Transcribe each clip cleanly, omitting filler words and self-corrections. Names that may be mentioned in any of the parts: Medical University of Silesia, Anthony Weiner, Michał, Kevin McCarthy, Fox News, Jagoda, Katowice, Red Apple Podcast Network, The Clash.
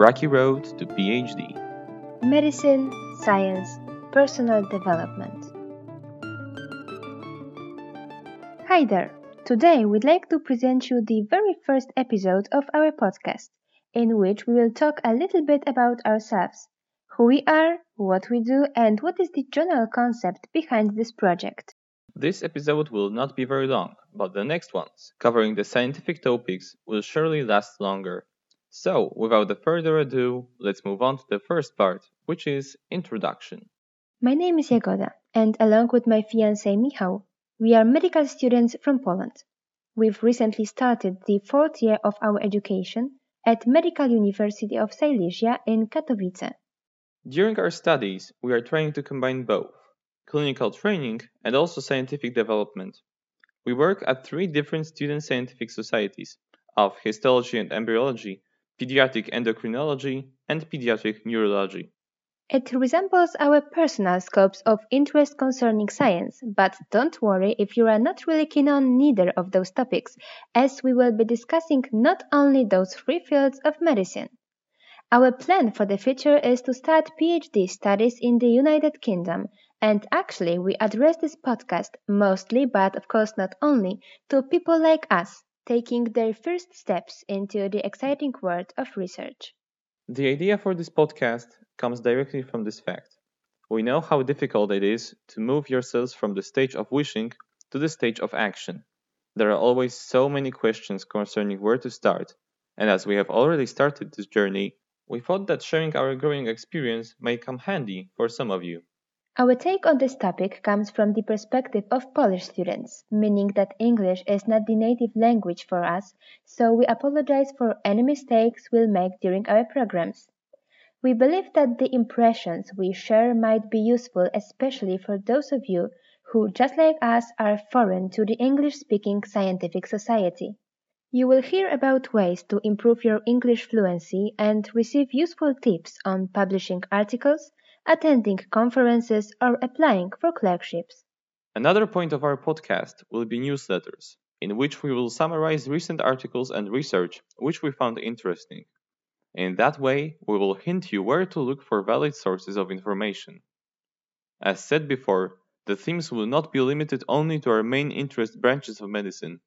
Rocky Road to PhD. Medicine, Science, Personal Development. Hi there! Today we'd like to present you the very first episode of our podcast, in which we will talk a little bit about ourselves, who we are, what we do, and what is the general concept behind this project. This episode will not be very long, but the next ones, covering the scientific topics, will surely last longer. So, without further ado, let's move on to the first part, which is introduction. My name is Jagoda, and along with my fiancé Michał, we are medical students from Poland. We've recently started the fourth year of our education at Medical University of Silesia in Katowice. During our studies, we are trying to combine both clinical training and also scientific development. We work at three different student scientific societies of histology and embryology, pediatric endocrinology, and pediatric neurology. It resembles our personal scopes of interest concerning science, but don't worry if you are not really keen on neither of those topics, as we will be discussing not only those three fields of medicine. Our plan for the future is to start PhD studies in the United Kingdom, and actually we address this podcast mostly, but of course not only, to people like us, taking their first steps into the exciting world of research. The idea for this podcast comes directly from this fact. We know how difficult it is to move yourselves from the stage of wishing to the stage of action. There are always so many questions concerning where to start, and as we have already started this journey, we thought that sharing our growing experience may come handy for some of you. Our take on this topic comes from the perspective of Polish students, meaning that English is not the native language for us, so we apologize for any mistakes we'll make during our programs. We believe that the impressions we share might be useful, especially for those of you who, just like us, are foreign to the English-speaking scientific society. You will hear about ways to improve your English fluency and receive useful tips on publishing articles, attending conferences, or applying for clerkships. Another point of our podcast will be newsletters, in which we will summarize recent articles and research which we found interesting. In that way, we will hint you where to look for valid sources of information. As said before, the themes will not be limited only to our main interest branches of medicine.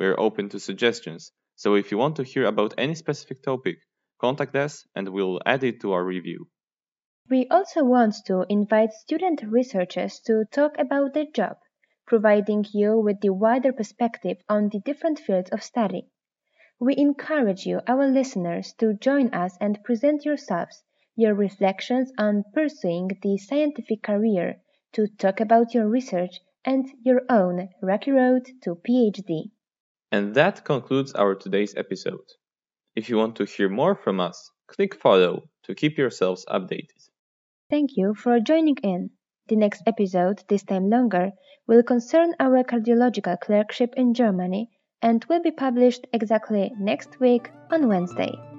We are open to suggestions, so if you want to hear about any specific topic, contact us and we will add it to our review. We also want to invite student researchers to talk about their job, providing you with the wider perspective on the different fields of study. We encourage you, our listeners, to join us and present yourselves, your reflections on pursuing the scientific career, to talk about your research and your own rocky road to PhD. And that concludes our today's episode. If you want to hear more from us, click follow to keep yourselves updated. Thank you for joining in. The next episode, this time longer, will concern our cardiological clerkship in Germany and will be published exactly next week on Wednesday.